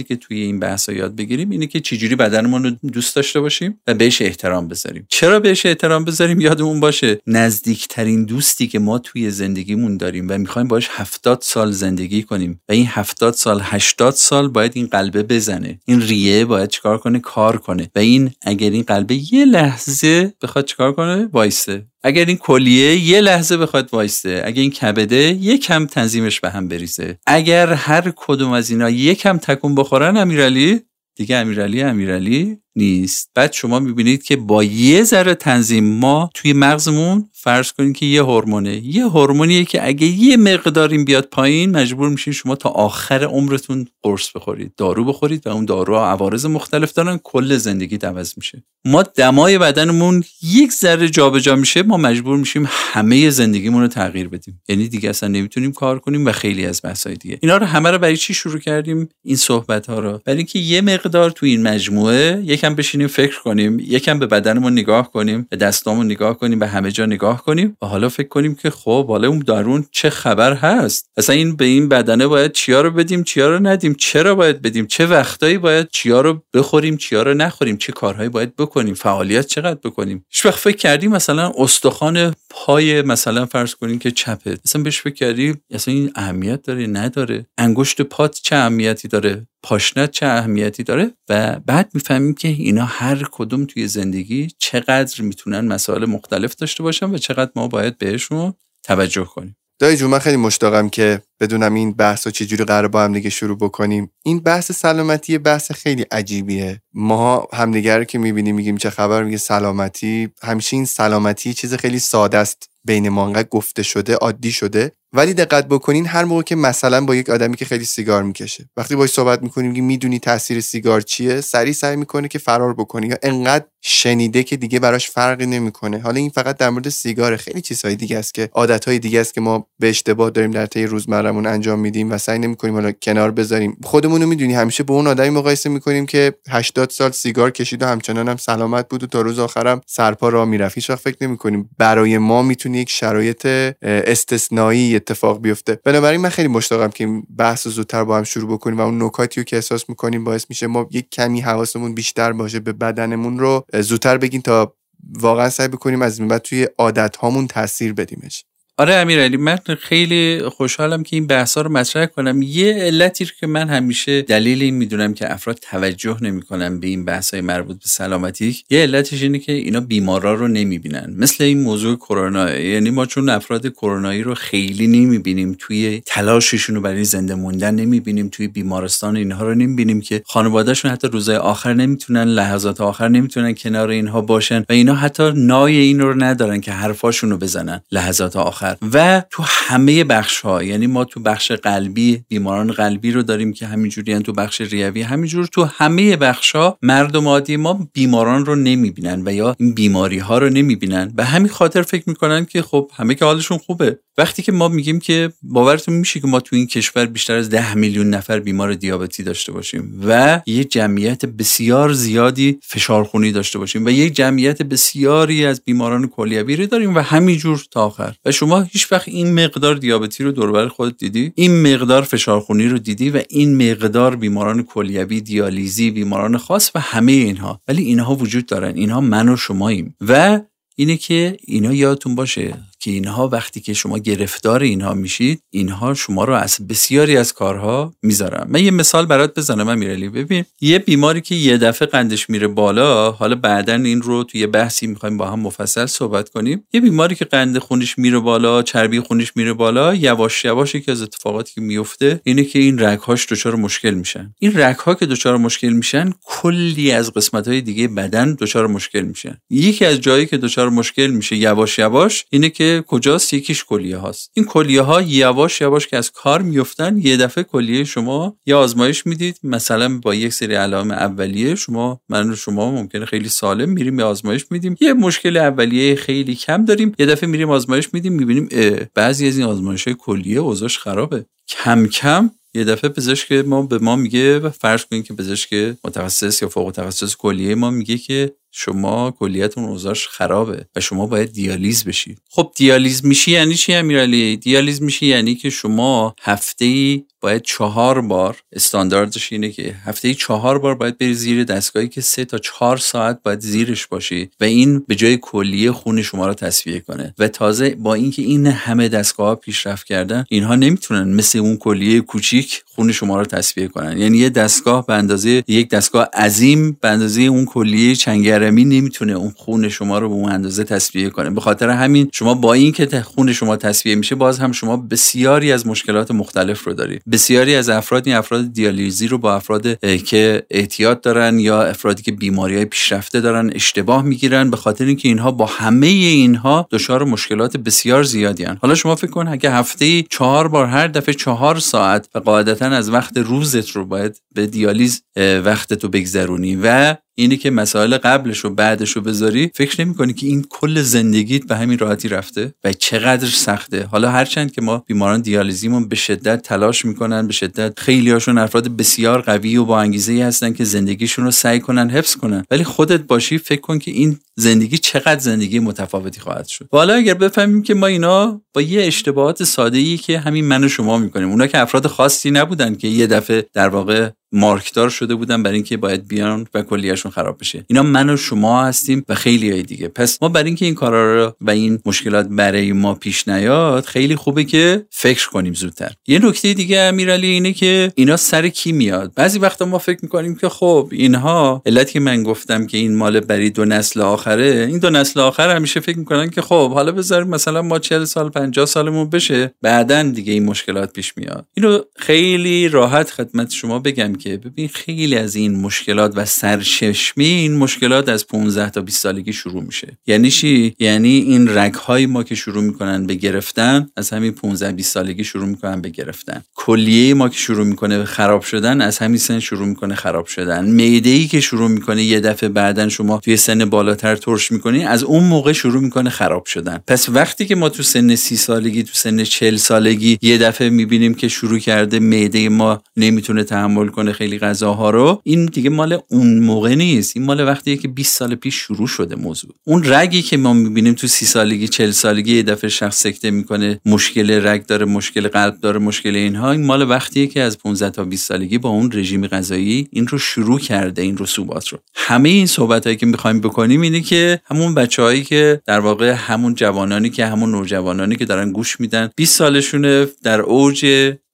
که توی این بحث‌ها یاد بگیریم اینه که چجوری بدنمون رو دوست داشته باشیم و بهش احترام بذاریم. چرا بهش احترام بذاریم؟ یادمون باشه نزدیکترین دوستی که ما توی زندگیمون داریم و می‌خوایم باهاش 70 سال زندگی کنیم و این 70 سال 80 سال باید این قلبه بزنه، این ریه باید چیکار کنه؟ کار کنه. و این اگر این قلبه یه لحظه بخواد چیکار کنه؟ وایسه. اگر این کلیه یه لحظه بخواد وایسته، اگر این کبده یکم تنظیمش به هم بریزه، اگر هر کدوم از اینا یکم تکون بخورن، امیرعلی دیگه امیرعلی نیست. بعد شما میبینید که با یه ذره تنظیم ما توی مغزمون، فرض کنید که یه هورمونه، یه هورمونیه که اگه یه مقدار این بیاد پایین مجبور میشین شما تا آخر عمرتون قرص بخورید، دارو بخورید و اون داروها عوارض مختلف دارن، کل زندگی عوض میشه. ما دمای بدنمون یک ذره جابجا میشه، ما مجبور میشیم همه زندگیمون رو تغییر بدیم، یعنی دیگه اصلا نمیتونیم کار کنیم و خیلی از مسائل دیگه. اینا رو همه رو برای چی شروع کردیم این صحبت ها رو؟ برای اینکه یه مقدار تو این مجموعه یکم بشینیم فکر کنیم، یکم به بدنمون نگاه کنیم، به دستامون نگاه کنیم، به همه جا نگاه کنیم و حالا فکر کنیم که خب حالا اون دارون چه خبر هست، اصلا این به این بدنه باید چیا رو بدیم، چیا رو ندیم، چرا باید بدیم، چه وقتایی باید چیا رو بخوریم، چیا رو نخوریم، چه کارهایی باید بکنیم، فعالیت چقدر بکنیم. هیچ وقت فکر کردیم مثلا استخوان پای مثلا فرض کنیم که چپه، اصلا بهش فکر کردیم اصلا این اهمیت داره نداره، انگشت پات چه اهمیتی داره، پاشنه چه اهمیتی داره. و بعد میفهمیم که اینا هر کدوم توی زندگی چقدر میتونن مسائل مختلف داشته باشن و چقدر ما باید بهشون توجه کنیم. دایی جون من خیلی مشتاقم که بدونم این بحثو چجوری قراره با هم دیگه شروع بکنیم. این بحث سلامتی بحث خیلی عجیبیه. ما همدیگه رو که میبینیم میگیم چه خبر، میگه سلامتی. همیشه این سلامتی چیز خیلی ساده است، بین ما انقدر گفته شده، عادی شده. ولی دقت بکنین هر موقع که مثلا با یک آدمی که خیلی سیگار میکشه وقتی باهاش صحبت میکنیم میگه میدونی تاثیر سیگار چیه، سعی میکنه که فرار بکنه یا انقدر شنیده که دیگه براش فرقی نمیکنه. حالا این فقط در مورد سیگاره، خیلی چیزهای دیگه است که عادتهای دیگه است که ما به اشتباه داریم در طی روزمرمون انجام میدیم و سعی نمیکنیم حالا کنار بذاریم. خودمون رو میدونی همیشه با اون آدمی مقایسه میکنیم که 80 سال سیگار کشید و همچنان هم سلامت بود و تا روز آخرم سرپا راه میرفت. هیچ وقت فکر نمیکنیم برای ما میتونه یک شرایط استثنایی اتفاق بیفته. بنابراین من خیلی مشتاقم که این بحث رو زودتر با هم شروع بکنیم و اون نکاتی که احساس میکنیم باعث میشه ما یک کمی حواسمون بیشتر باشه به بدنمون رو زودتر بگیم تا واقعا سعی بکنیم از این بعد توی عادت هامون تاثیر بدیمش. آره امیرعلی، من خیلی خوشحالم که این بحثا رو مطرح کنم. یه علتی که من همیشه دلیل این میدونم که افراد توجه نمیکنن به این بحثای مربوط به سلامتی، یه علتش اینه که اینا بیمارا رو نمیبینن. مثل این موضوع کرونا، یعنی ما چون افراد کرونایی رو خیلی نمیبینیم، توی تلاششون رو برای زنده موندن نمیبینیم، توی بیمارستان اینها رو نمیبینیم که خانوادهشون حتی روزهای آخر نمیتونن، لحظات آخر نمیتونن کنار اینها باشن و اینا حتی نای این رو ندارن که حرفاشون رو بزنن لحظات آخر. و تو همه بخش‌ها، یعنی ما تو بخش قلبی بیماران قلبی رو داریم که همینجوریان، تو بخش ریوی همینجور، تو همه بخش‌ها مردم عادی ما بیماران رو نمیبینن و یا این بیماری‌ها رو نمیبینن. به همین خاطر فکر میکنن که خب همه که حالشون خوبه. وقتی که ما میگیم که باورتون میشه که ما تو این کشور بیشتر از 10 میلیون نفر بیمار دیابتی داشته باشیم و یه جمعیت بسیار زیادی فشار خونی داشته باشیم و یه جمعیت بسیاری از بیماران کلیوی رو داریم و همینجور تا آخر، و شما هیچ وقت این مقدار دیابتی رو دور بر خودت دیدی، این مقدار فشار خونی رو دیدی و این مقدار بیماران کلیوی، دیالیزی، بیماران خاص و همه اینها؟ ولی اینها وجود دارن، اینها من و شماییم. و اینه که اینا یادتون باشه که اینها وقتی که شما گرفتار اینها میشید، اینها شما رو از بسیاری از کارها میذارن. من یه مثال برات بزنم امیرعلی. ببین یه بیماری که یه دفعه قندش میره بالا، حالا بعداً این رو توی یه بحثی میخوایم با هم مفصل صحبت کنیم، یه بیماری که قند خونش میره بالا، چربی خونش میره بالا، یواش یواش یکی از اتفاقاتی که میفته اینه که این رگ‌هاش دچار مشکل میشن. این رگ‌ها که دچار مشکل میشن، کلی از قسمت‌های دیگه بدن دچار مشکل میشن. یکی از جایی که دچار مشکل میشه یواش یواش اینه که کجاست؟ یکیش کلیه هاست. این کلیه ها یواش یواش که از کار میفتن، یه دفعه کلیه شما یه آزمایش میدید، مثلا با یک سری علائم اولیه شما، من و شما ممکنه خیلی سالم میریم یه آزمایش میدیم، یه مشکل اولیه خیلی کم داریم، یه دفعه میریم آزمایش میدیم میبینیم بعضی از این آزمایش های کلیه اوضاعش خرابه. کم کم یه دفعه پزشک ما به ما میگه و فرض کنین که پزشک متخصص یا فوق تخصص کلیه ما میگه که شما کلیتون اوضاعش خرابه و شما باید دیالیز بشید. خب دیالیز میشی یعنی چی امیرعلی؟ دیالیز میشی یعنی که شما هفته‌ای باید 4 بار، استانداردش اینه که هفته‌ای 4 بار باید بری زیر دستگاهی که 3 تا 4 ساعت باید زیرش باشی و این به جای کلیه خون شما رو تصفیه کنه. و تازه با اینکه این همه دستگاه‌ها پیشرفت کردن، اینها نمیتونن مثل اون کلیه کوچیک خون شما رو تصفیه کنن. یعنی یه دستگاه به اندازه یک دستگاه عظیم، به اندازه اون کلیه چنگر محترمی نمیتونه اون خون شما رو به اون اندازه تصفیه کنه. به خاطر همین شما با این که خون شما تصفیه میشه باز هم شما بسیاری از مشکلات مختلف رو دارید. بسیاری از افراد دیالیزی رو با افراد که اعتیاد دارن یا افرادی که بیماری‌های پیشرفته دارن اشتباه میگیرن، به خاطر اینکه اینها با همه اینها دچار مشکلات بسیار زیادی ان. حالا شما فکر کن اگه هفته‌ای 4 بار هر دفعه 4 ساعت و قاعدتاً از وقت روزت رو باید به دیالیز وقتتو بگذرونی و اینی که مسائل قبلش و بعدش رو بذاری، فکر نمی‌کنی که این کل زندگیت به همین راحتی رفته و چقدر سخته. حالا هرچند که ما بیماران دیالیزیمون به شدت تلاش می‌کنن، به شدت خیلی‌هاشون افراد بسیار قوی و با انگیزه‌ای هستن که زندگیشون رو سعی کنن حفظ کنن، ولی خودت باشی فکر کن که این زندگی چقدر زندگی متفاوتی خواهد شد. حالا اگر بفهمیم که ما اینا با یه اشتباهات ساده‌ای که همین من و شما می‌کنیم، اونا که افراد خاصی نبودن که یه دفعه در واقع مارکدار شده بودن برای اینکه باید بیان و کلیه‌شون خراب بشه، اینا من و شما هستیم و خیلی‌های دیگه. پس ما برای اینکه این کارا رو و این مشکلات برای ما پیش نیاد خیلی خوبه که فکر کنیم زودتر. یه نکته دیگه امیرعلی اینه که اینا سر کی میاد. بعضی وقتا ما فکر می‌کنیم که خب اینها علتی که من گفتم که این مال برای دو نسل آخره، این دو نسل آخر همیشه فکر می‌کنن که خب حالا بذاریم مثلا ما 40 سال 50 سالمون بشه بعدن دیگه این مشکلات پیش میاد. اینو خیلی راحت خدمت شما بگم که ببین خیلی از این مشکلات و سرچشمه این مشکلات از 15 تا 20 سالگی شروع میشه. یعنی چی؟ یعنی این رگ‌های ما که شروع میکنن به گرفتن از همین 15 20 سالگی شروع میکنن به گرفتن. کلیه ما که شروع میکنه به خراب شدن از همین سن شروع میکنه خراب شدن. معده‌ای که شروع میکنه یه دفعه بعدن شما توی سن بالاتر ترش میکنی، از اون موقع شروع میکنه خراب شدن. پس وقتی که ما تو سن 30 سالگی، تو سن 40 سالگی یه دفعه میبینیم که شروع کرده معده ما نمیتونه تحمل کنه خیلی غذاها رو، این دیگه مال اون موقع نیست، این مال وقتیه که 20 سال پیش شروع شده موضوع. اون رگی که ما میبینیم تو 30 سالگی 40 سالگی یه دفعه شخص سکته میکنه، مشکل رگ داره، مشکل قلب داره، مشکل اینها، این مال وقتیه که از 15 تا 20 سالگی با اون رژیم غذایی این رو شروع کرده، این رسوبات رو. همه این صحبتایی که میخوایم بکنیم اینه که همون بچه‌هایی که در واقع همون جوانانی که همون نوجوانانی که دارن گوش میدن 20 سالشونه در اوج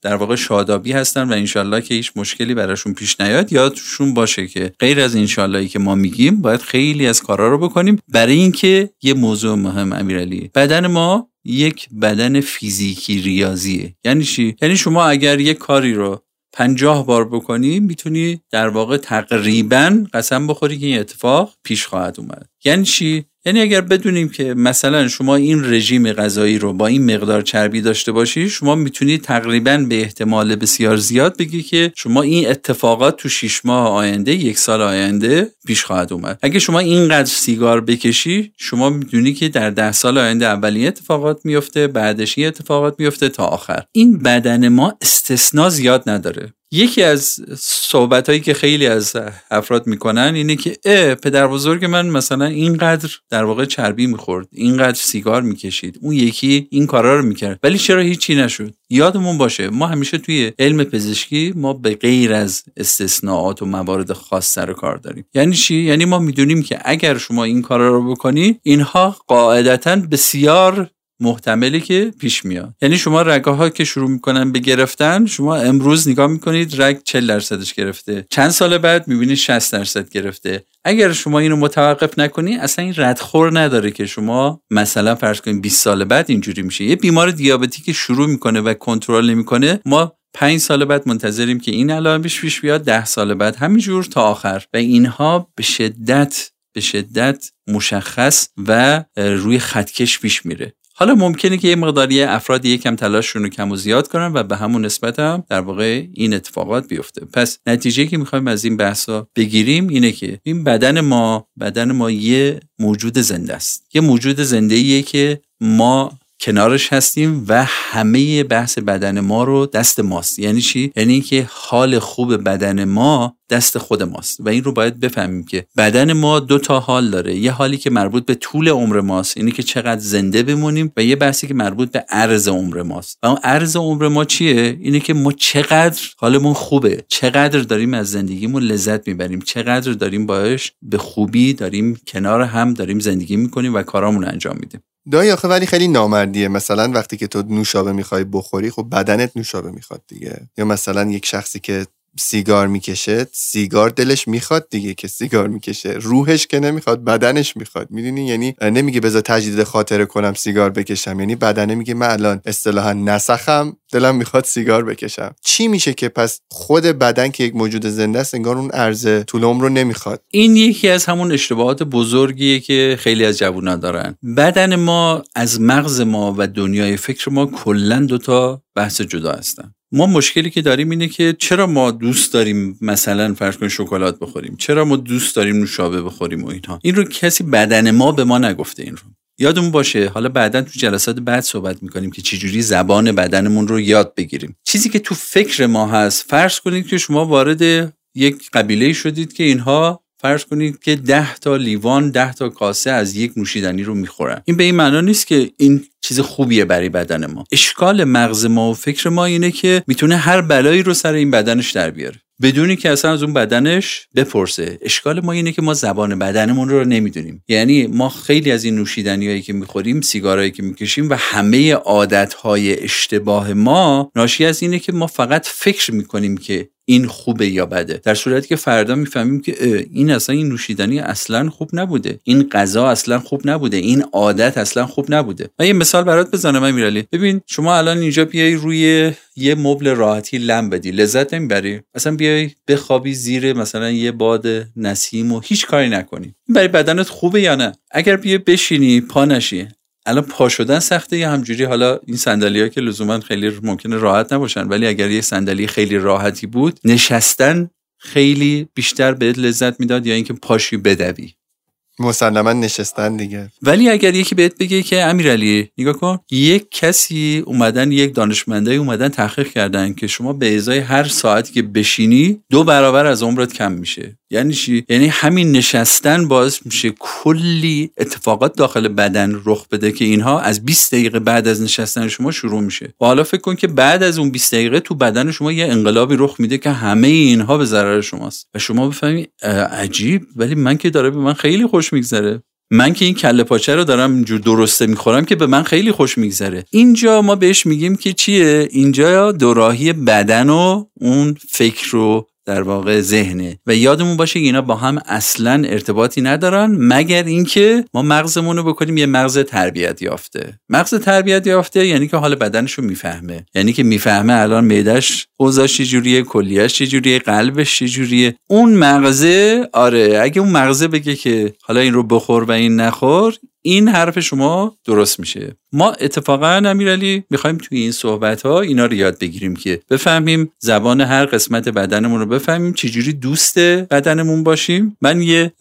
در واقع شادابی هستن و انشالله که هیچ مشکلی براشون پیش نیاد. یادشون باشه که غیر از انشاللهی که ما میگیم باید خیلی از کارا رو بکنیم. برای اینکه یه موضوع مهم امیرعلی، بدن ما یک بدن فیزیکی ریاضیه. یعنی چی؟ یعنی شما اگر یک کاری رو 50 بار بکنی میتونی در واقع تقریبا قسم بخوری که این اتفاق پیش خواهد اومد. یعنی چی؟ یعنی اگر بدونیم که مثلا شما این رژیم غذایی رو با این مقدار چربی داشته باشی، شما میتونی تقریبا به احتمال بسیار زیاد بگی که شما این اتفاقات تو 6 ماه آینده، یک سال آینده پیش خواهد اومد. اگه شما اینقدر سیگار بکشی، شما میدونی که در 10 سال آینده اولی اتفاقات میفته، بعدش این اتفاقات میفته تا آخر. این بدن ما استثنا زیاد نداره. یکی از صحبتایی که خیلی از افراد میکنن اینه که پدر بزرگ من مثلا اینقدر در واقع چربی میخورد، اینقدر سیگار میکشید، اون یکی این کارا رو میکرد ولی چرا هیچی نشد. یادمون باشه ما همیشه توی علم پزشکی ما به غیر از استثناءات و موارد خاص سر کار داریم. یعنی چی؟ یعنی ما میدونیم که اگر شما این کارا رو بکنی، اینها قاعدتاً بسیار محتملی که پیش میاد. یعنی شما رگ‌ها که شروع میکنن به گرفتن، شما امروز نگاه میکنید رگ 40% گرفته، چند سال بعد میبینید 60% گرفته. اگر شما اینو متوقف نکنی، اصلا این ردخور نداره که شما مثلا فرض کنید 20 سال بعد اینجوری میشه. یه بیمار دیابتی که شروع میکنه و کنترل نمیکنه، ما 5 سال بعد منتظریم که این علائمش پیش بیاد، 10 سال بعد همینجور تا آخر. و اینها به شدت مشخص و روی خطکش پیش میره. حالا ممکنه که یه مقداری افراد یکم تلاششون رو کم و زیاد کنن و به همون نسبت هم در واقع این اتفاقات بیفته. پس نتیجه که میخوایم از این بحثا بگیریم اینه که این بدن ما یه موجود زنده است. یه موجود زنده‌ایه که ما کنارش هستیم و همه بحث بدن ما رو دست ماست. یعنی چی؟ یعنی این که حال خوب بدن ما دست خود ماست و این رو باید بفهمیم که بدن ما 2 تا حال داره. یه حالی که مربوط به طول عمر ماست، اینی که چقدر زنده بمونیم، و یه بحثی که مربوط به عرض عمر ماست. و اون عرض عمر ما چیه؟ اینه که ما چقدر حالمون خوبه، چقدر داریم از زندگیمون لذت میبریم، چقدر داریم باهاش به خوبی داریم کنار هم داریم زندگی میکنیم و کارامون انجام میدیم. دایی آخه ولی خیلی نامردیه، مثلا وقتی که تو نوشابه میخوای بخوری، خب بدنت نوشابه میخواد دیگه. یا مثلا یک شخصی که سیگار میکشه، سیگار دلش میخواد دیگه که سیگار میکشه، روحش که نمیخواد، بدنش میخواد، میدونی؟ یعنی نمیگه بذار تجدید خاطره کنم سیگار بکشم، یعنی بدنه میگه من الان اصطلاحا نسخم، دلم میخواد سیگار بکشم. چی میشه که پس خود بدن که یک موجود زنده است انگار اون عرض طول عمر رو نمیخواد. این یکی از همون اشتباهات بزرگیه که خیلی از جوونا دارن. بدن ما از مغز ما و دنیای فکر ما کلا دو تا بحث جدا هستن. ما مشکلی که داریم اینه که چرا ما دوست داریم مثلا فرض کن شکلات بخوریم، چرا ما دوست داریم نوشابه بخوریم و اینها. این رو کسی بدن ما به ما نگفته. این رو یادمون باشه. حالا بعداً تو جلسات بعد صحبت میکنیم که چجوری زبان بدنمون رو یاد بگیریم. چیزی که تو فکر ما هست، فرض کنید که شما وارد یک قبیله شدید که اینها فرض کنید که 10 تا لیوان 10 تا کاسه از یک نوشیدنی رو میخورن. این به این معنا نیست که این چیز خوبیه برای بدن ما. اشکال مغز ما و فکر ما اینه که میتونه هر بلایی رو سر این بدنش در بیاره بدونی که اصلا از اون بدنش بپرسه. اشکال ما اینه که ما زبان بدنمون رو نمیدونیم. یعنی ما خیلی از این نوشیدنیایی که میخوریم، سیگارایی که میکشیم و همه عادتهای اشتباه ما ناشی از اینه که ما فقط فکر میکنیم که این خوبه یا بده، در صورتی که فردا میفهمیم که این اصلا این نوشیدنی اصلا خوب نبوده، این غذا اصلا خوب نبوده، این عادت اصلا خوب نبوده. من یه مثال برات بزنم امیرعلی. ببین شما الان اینجا بیای روی یه مبل راحتی لم بدی، لذت نمیبری. اصلا بیای بخوابی زیر مثلا یه باد نسیم و هیچ کاری نکنی، برای بدنت خوبه یا نه؟ اگر بیای بشینی پا نشی، الان پا شدن سخته یا همجوری، حالا این صندلی‌ها که لزوما خیلی ممکنه راحت نباشن، ولی اگر یه صندلی خیلی راحتی بود، نشستن خیلی بیشتر بهت لذت میداد یا اینکه پاشی بدوی. مسلماً نشستن دیگه. ولی اگر یکی بهت بگه که امیرعلی نگاه کن، یک کسی اومدن، یک دانشمندای اومدن تحقیق کردن که شما به ازای هر ساعتی که بشینی 2 برابر از عمرت کم میشه. یعنی چی؟ یعنی همین نشستن باعث میشه کلی اتفاقات داخل بدن رخ بده که اینها از 20 دقیقه بعد از نشستن شما شروع میشه. و حالا فکر کن که بعد از اون 20 دقیقه تو بدن شما یه انقلابی رخ میده که همه اینها به ضرر شماست و شما بفهمی عجیب، ولی من که داره به من خیلی خوش میگذره، من که این کله پاچه رو دارم اینجور درسته میخورم که به من خیلی خوش میگذره. اینجا ما بهش میگیم که چیه؟ اینجا دوراهی بدن و اون فکر رو در واقع ذهنه. و یادمون باشه اینا با هم اصلا ارتباطی ندارن، مگر اینکه ما مغزمون رو بکنیم یه مغز تربیت یافته. مغز تربیت یافته یعنی که حال بدنش رو میفهمه، یعنی که میفهمه الان معده‌اش اوضاعش چجوریه، کلیه‌اش چجوریه، قلبش چجوریه. اون مغزه، آره، اگه اون مغزه بگه که حالا این رو بخور و این نخور، این حرف شما درست میشه. ما اتفاقا امیرعلی میخوایم توی این صحبت‌ها اینا رو یاد بگیریم که بفهمیم زبان هر قسمت بدنمون رو بفهمیم، چجوری دوست بدنمون باشیم. من یه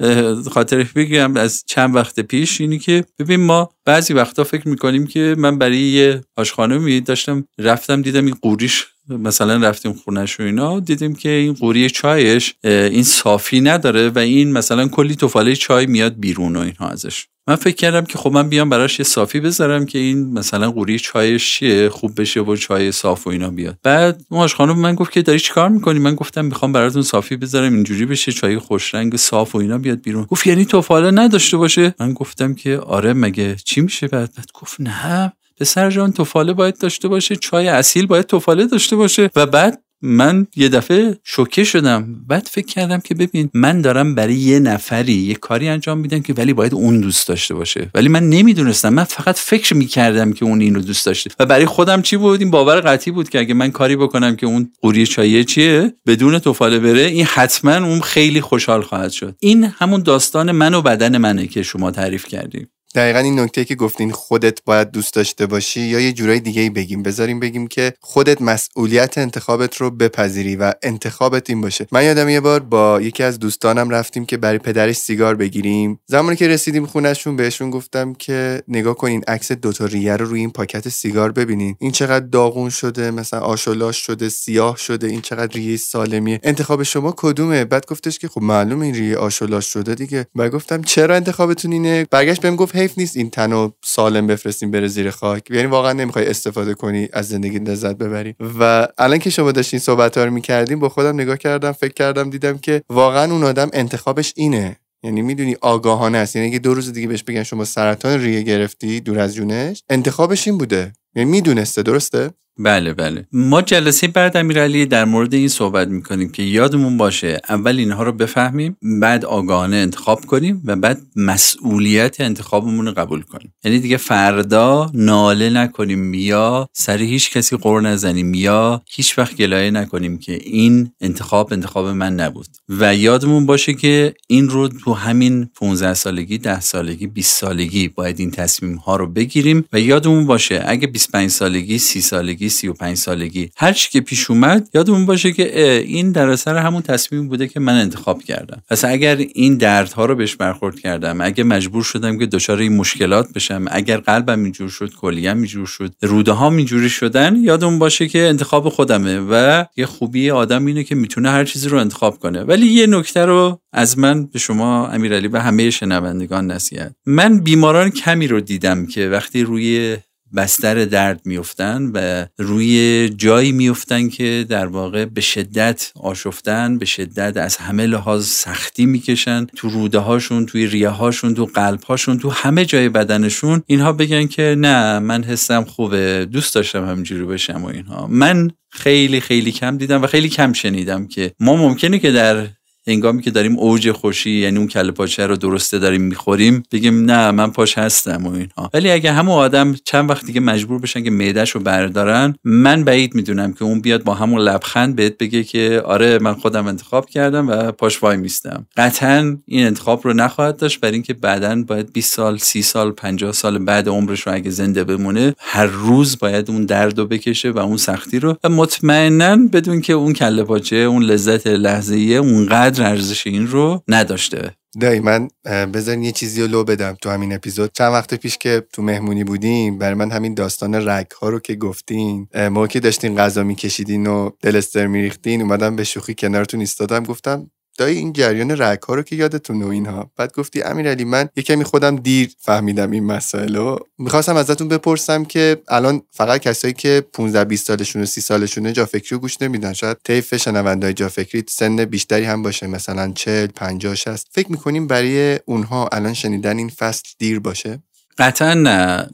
خاطره بگم از چند وقت پیش، اینی که ببین ما بعضی وقتا فکر میکنیم که من برای یه آشخانمی داشتم رفتم، دیدم این قوریش، مثلا رفتیم خونه‌ش و اینا، دیدیم که این قوری چایش این صافی نداره و این مثلا کلی تفاله چای میاد بیرون و اینها ازش. من فکر کردم که خب من بیام براش یه صافی بذارم که این مثلا قوری چایش خوب بشه و چای صاف و اینا بیاد. بعد ماش خانم من گفت که داری چیکار می‌کنی؟ من گفتم می‌خوام براتون صافی بذارم اینجوری بشه چای خوش رنگ صاف و اینا بیاد بیرون. گفت یعنی تفاله نداشته باشه؟ من گفتم که آره مگه چی میشه؟ بعد گفت نه پسر جان، تفاله باید داشته باشه، چای اصیل باید تفاله داشته باشه. و بعد من یه دفعه شوکه شدم. بعد فکر کردم که ببین من دارم برای یه نفری یه کاری انجام میدم که ولی باید اون دوست داشته باشه، ولی من نمیدونستم، من فقط فکر میکردم که اون این رو دوست داشته و برای خودم چی بود، این باور قطعی بود که اگه من کاری بکنم که اون قوری چایه چیه بدون تفاله بره، این حتما اون خیلی خوشحال خواهد شد. این همون داستان من و بدن منه که شما تعریف کردیم. دقیقاً این نکته که گفتین، خودت باید دوست داشته باشی، یا یه جورای دیگه‌ای بگیم، بذاریم بگیم که خودت مسئولیت انتخابت رو بپذیری و انتخابت این باشه. من یادم یه بار با یکی از دوستانم رفتیم که برای پدرش سیگار بگیریم. زمانی که رسیدیم خونه‌شون بهشون گفتم که نگاه کنین عکس 2 تا ریه رو روی این پاکت سیگار ببینین، این چقدر داغون شده، مثلا آشولاش شده، سیاه شده، این چقدر ریه سالمیه، انتخاب شما کدومه؟ بعد گفتش که خب معلومه این ریه آشولاش شده دیگه. بعد گفتم چرا انتخابتون اینه؟ برگشت بهم گفت حیف نیست این تنو سالم بفرستیم بره زیر خاک، یعنی واقعا نمیخوای استفاده کنی، از زندگی لذت ببری. و الان که شما داشتین صحبت‌ها رو می‌کردیم با خودم نگاه کردم، فکر کردم، دیدم که واقعا اون آدم انتخابش اینه. یعنی میدونی آگاهانه است، یعنی اگه 2 روز دیگه بهش بگن شما سرطان ریه گرفتی، دور از جونش، انتخابش این بوده، یعنی میدونسته. درسته؟ بله بله، ما جلسه بعد امیرعلی در مورد این صحبت میکنیم که یادمون باشه اول اینها رو بفهمیم، بعد آگاهانه انتخاب کنیم و بعد مسئولیت انتخابمون رو قبول کنیم. یعنی دیگه فردا ناله نکنیم یا سر هیچ کسی قر نزنیم یا هیچ وقت گلایه نکنیم که این انتخاب من نبود. و یادمون باشه که این رو تو همین 15 سالگی، 10 سالگی، 20 سالگی باید این تصمیم ها رو بگیریم. و یادمون باشه اگه 25 سالگی، 30 سالگی، 35 سالگی هر چی که پیش اومد، یادمون باشه که این در اثر همون تصمیم بوده که من انتخاب کردم. پس اگر این دردها رو بهش برخورد کردم، اگه مجبور شدم که دچار این مشکلات بشم، اگر قلبم اینجور شد، کلیه‌ام اینجور شد، روده ها اینجوری شدن، یادمون باشه که انتخاب خودمه و یه خوبی آدم اینه که میتونه هر چیزی رو انتخاب کنه. ولی یه نکته رو از من به شما امیرعلی و همه شنوندگان نصیحت، من بیماران کمی رو دیدم که وقتی روی بستر درد میفتن و روی جایی میفتن که در واقع به شدت آشفتن، به شدت از همه لحاظ سختی میکشن، تو روده هاشون، توی ریه هاشون، تو قلب هاشون، تو همه جای بدنشون، اینها بگن که نه من حسم خوبه، دوست داشتم همینجوری بشم. و اینها من خیلی خیلی کم دیدم و خیلی کم شنیدم که ما ممکنه که در هنگامی که داریم اوج خوشی، یعنی اون کله پاچه رو درسته داریم میخوریم، بگیم نه من پاچه هستم و اینها. ولی اگه همون آدم چند وقت دیگه مجبور بشن که معده‌ش رو بردارن، من بعید میدونم که اون بیاد با همون لبخند بهت بگه که آره من خودم انتخاب کردم و پاش وای میستم. قطعاً این انتخاب رو نخواهد داشت، برای اینکه بعداً باید 20 سال، 30 سال، 50 سال بعد عمرش رو اگه زنده بمونه، هر روز باید اون درد رو بکشه و اون سختی رو، و مطمئناً بدون که اون کله پاچه، اون لذت لحظه‌ای، اون ارزش این رو نداشته. دایی من بذارین یه چیزی رو لو بدم تو همین اپیزود. چند وقت پیش که تو مهمونی بودیم، برای من همین داستان رگ ها رو که گفتین، ما که داشتین غذا میکشیدین و دلستر میریختین، اومدم به شوخی کنارتون ایستادم گفتم دایی این جریان رگ ها رو که یادتونه و اینها. بعد گفتی امیرعلی من یه کمی خودم دیر فهمیدم این مسائل رو، می‌خواستم ازتون بپرسم که الان فقط کسایی که 15 20 سالشونه، 30 سالشونه جافکری رو گوش نمیدن، شاید طیف شنونده‌های جافکری سن بیشتری هم باشه، مثلا 40 50 60، فکر می‌کنیم برای اونها الان شنیدن این فصل دیر باشه؟ قطعا نه.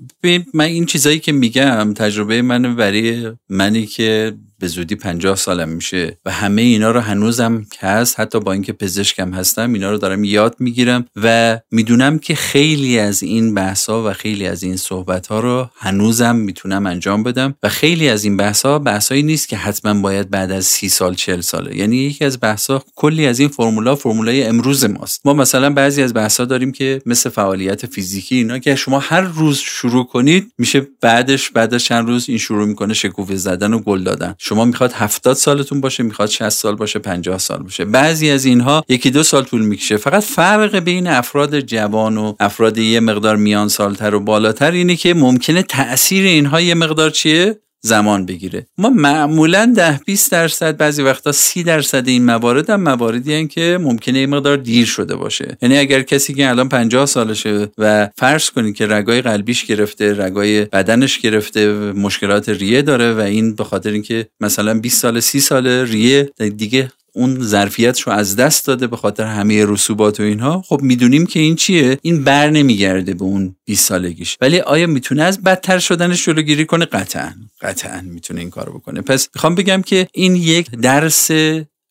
من این چیزایی که میگم تجربه من برای منی که به زودی 50 سالم میشه و همه اینا رو هنوزم که هست، حتی با اینکه پزشکم هستم اینا رو دارم یاد میگیرم و میدونم که خیلی از این بحثا و خیلی از این صحبت‌ها رو هنوزم میتونم انجام بدم و خیلی از این بحثا بحثایی نیست که حتما باید بعد از 30 سال 40 ساله. یعنی یکی از بحثا، کلی از این فرمولای امروز ماست. ما مثلا بعضی از بحثا داریم که مثل فعالیت فیزیکی اینا که شما هر روز شروع کنید میشه بعدش چند روز این شروع میکنه شکوفه زدن و گل دادن. شما میخواد 70 سالتون باشه، میخواد 60 سال باشه، 50 سال باشه. بعضی از اینها 1-2 سال طول میکشه. فقط فرق بین افراد جوان و افراد یه مقدار میان سالتر و بالاتر اینه که ممکنه تأثیر اینها یه مقدار چیه؟ زمان بگیره. ما معمولاً 10-20%، بعضی وقتا 30% این موارد هم مواردی هستن که ممکنه این مقدار دیر شده باشه. یعنی اگر کسی که الان 50 سالشه و فرض کنید که رگای قلبیش گرفته، رگای بدنش گرفته، مشکلات ریه داره و این به خاطر اینکه مثلا 20 سال 30 سال ریه دیگه اون ظرفیتشو از دست داده به خاطر همه رسوبات و اینها، خب میدونیم که این چیه، این بر نمیگرده به اون 20 سالگیش. ولی آیا میتونه از بدتر شدنش جلوگیری کنه؟ قطعاً میتونه این کارو بکنه. پس میخوام بگم که این یک درس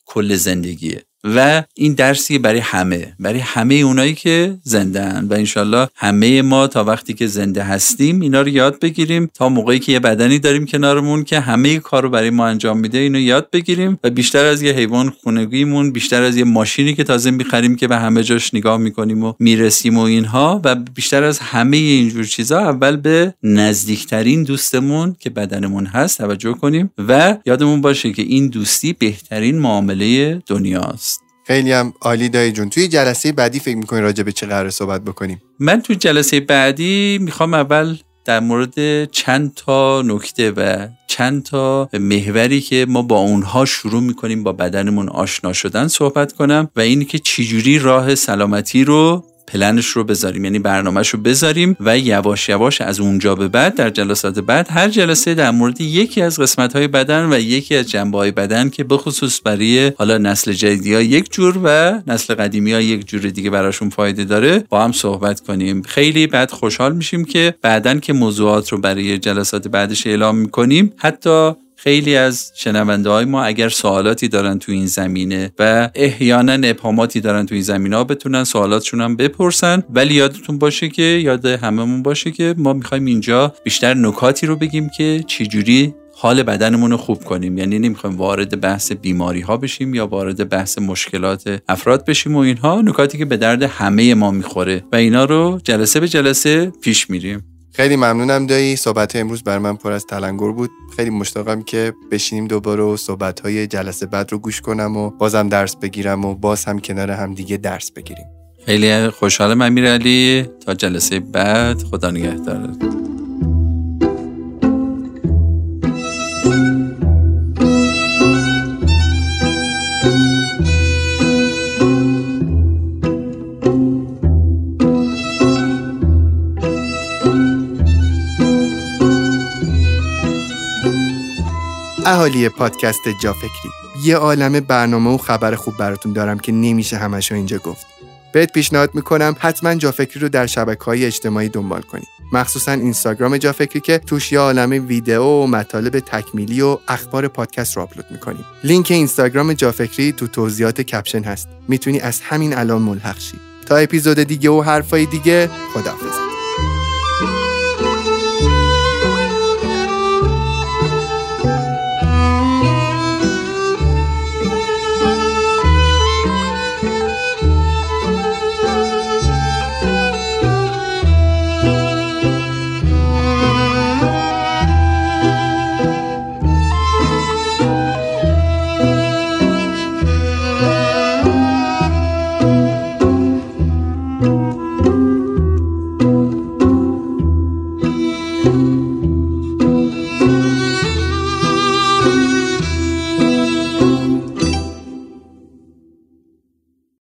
کل زندگیه و این درسی برای همه اونایی که زنده‌اند و انشالله همه ما تا وقتی که زنده هستیم اینا رو یاد بگیریم، تا موقعی که یه بدنی داریم کنارمون که همه کار رو برای ما انجام میده اینو یاد بگیریم و بیشتر از یه حیوان خونگیمون، بیشتر از یه ماشینی که تازه می‌خریم که به همه جاش نگاه می‌کنیم و میرسیم و اینها، و بیشتر از همه اینجور چیزا اول به نزدیکترین دوستمون که بدنمون هست توجه کنیم و یادمون باشه که این دوستی بهترین معامله دنیاست. خیلی هم عالی دایی جون. توی جلسه بعدی فکر می‌کنی راجع به چه قراره صحبت بکنیم؟ من توی جلسه بعدی میخوام اول در مورد چند تا نکته و چند تا محوری که ما با اونها شروع می‌کنیم با بدنمون آشنا شدن صحبت کنم و اینکه چجوری راه سلامتی رو پلنش رو بذاریم، یعنی برنامه‌اش رو بذاریم و یواش یواش از اونجا به بعد در جلسات بعد هر جلسه در مورد یکی از قسمت‌های بدن و یکی از جنبه‌های بدن که به خصوص برای حالا نسل جدیدی‌ها یک جور و نسل قدیمی‌ها یک جور دیگه براشون فایده داره با هم صحبت کنیم. خیلی بعد خوشحال میشیم که بعداً که موضوعات رو برای جلسات بعدش اعلام می‌کنیم، حتی خیلی از شنونده‌های ما اگر سوالاتی دارن تو این زمینه و احیانا ابهاماتی دارن تو این زمینه‌ها بتونن سوالاتشون هم بپرسن. ولی یادتون باشه که یاد هممون باشه که ما می‌خوایم اینجا بیشتر نکاتی رو بگیم که چجوری حال بدنمون رو خوب کنیم، یعنی نمیخوایم وارد بحث بیماری‌ها بشیم یا وارد بحث مشکلات افراد بشیم و اینها، نکاتی که به درد همه ما می‌خوره و اینا رو جلسه به جلسه پیش می‌ریم. خیلی ممنونم دایی، صحبت امروز بر من پر از تلنگر بود. خیلی مشتاقم که بشینیم دوباره و صحبت‌های جلسه بعد رو گوش کنم و بازم درس بگیرم و باز هم کنار هم دیگه درس بگیریم. خیلی خوشحالم امیرعلی، تا جلسه بعد، خدا نگهدارت. اهالی پادکست جافکری، یه عالمه برنامه و خبر خوب براتون دارم که نمیشه همشو اینجا گفت. بهت پیشنهاد میکنم حتما جافکری رو در شبکه‌های اجتماعی دنبال کنی، مخصوصا اینستاگرام جافکری که توش یه عالمه ویدئو و مطالب تکمیلی و اخبار پادکست رو آپلود میکنیم. لینک اینستاگرام جافکری تو توضیحات کپشن هست، میتونی از همین الان ملحق شی. تا اپیزود دیگه و حرفای دیگه، خداحافظ.